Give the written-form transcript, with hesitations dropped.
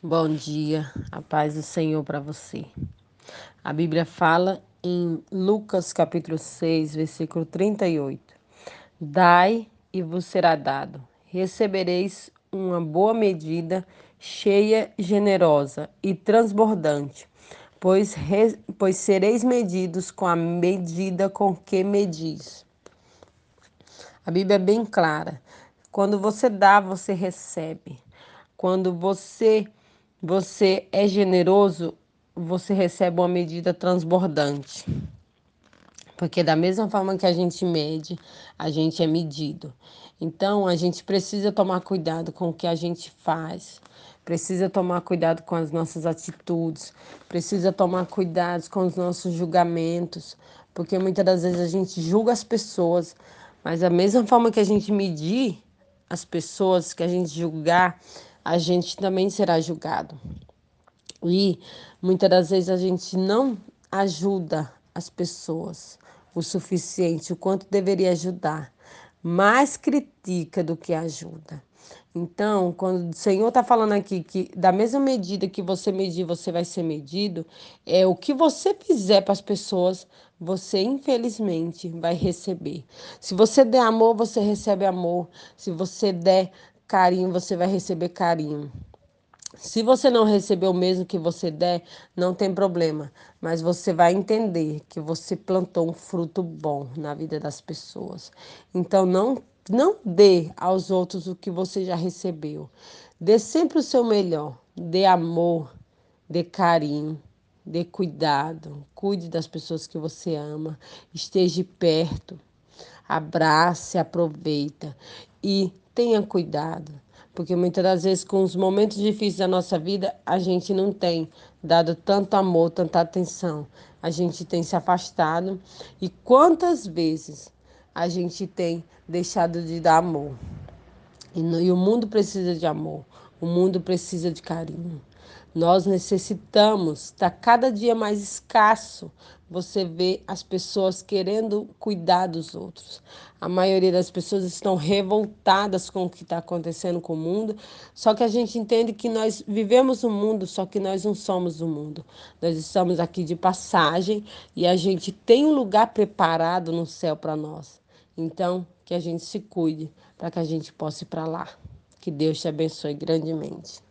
Bom dia, a paz do Senhor para você. A Bíblia fala em Lucas capítulo 6, versículo 38. Dai e vos será dado, recebereis uma boa medida, cheia, generosa e transbordante, pois sereis medidos com a medida com que medis. A Bíblia é bem clara. Quando você dá, você recebe. Quando você é generoso, você recebe uma medida transbordante. Porque da mesma forma que a gente mede, a gente é medido. Então, a gente precisa tomar cuidado com o que a gente faz. Precisa tomar cuidado com as nossas atitudes. Precisa tomar cuidado com os nossos julgamentos. Porque muitas das vezes a gente julga as pessoas. Mas da mesma forma que a gente medir as pessoas, que a gente julgar, a gente também será julgado. E muitas das vezes a gente não ajuda as pessoas o suficiente, o quanto deveria ajudar, mais critica do que ajuda. Então, quando o Senhor está falando aqui que da mesma medida que você medir, você vai ser medido, é o que você fizer para as pessoas, você infelizmente vai receber. Se você der amor, você recebe amor. Se você der carinho, você vai receber carinho. Se você não receber o mesmo que você der, não tem problema. Mas você vai entender que você plantou um fruto bom na vida das pessoas. Então, não dê aos outros o que você já recebeu. Dê sempre o seu melhor. Dê amor, dê carinho, dê cuidado. Cuide das pessoas que você ama. Esteja perto. Abrace, aproveita. E tenha cuidado, porque muitas das vezes com os momentos difíceis da nossa vida, a gente não tem dado tanto amor, tanta atenção. A gente tem se afastado e quantas vezes a gente tem deixado de dar amor. E o mundo precisa de amor, o mundo precisa de carinho. Nós necessitamos, está cada dia mais escasso, você vê as pessoas querendo cuidar dos outros. A maioria das pessoas estão revoltadas com o que está acontecendo com o mundo, só que a gente entende que nós vivemos o mundo, só que nós não somos o mundo. Nós estamos aqui de passagem e a gente tem um lugar preparado no céu para nós. Então, que a gente se cuide para que a gente possa ir para lá. Que Deus te abençoe grandemente.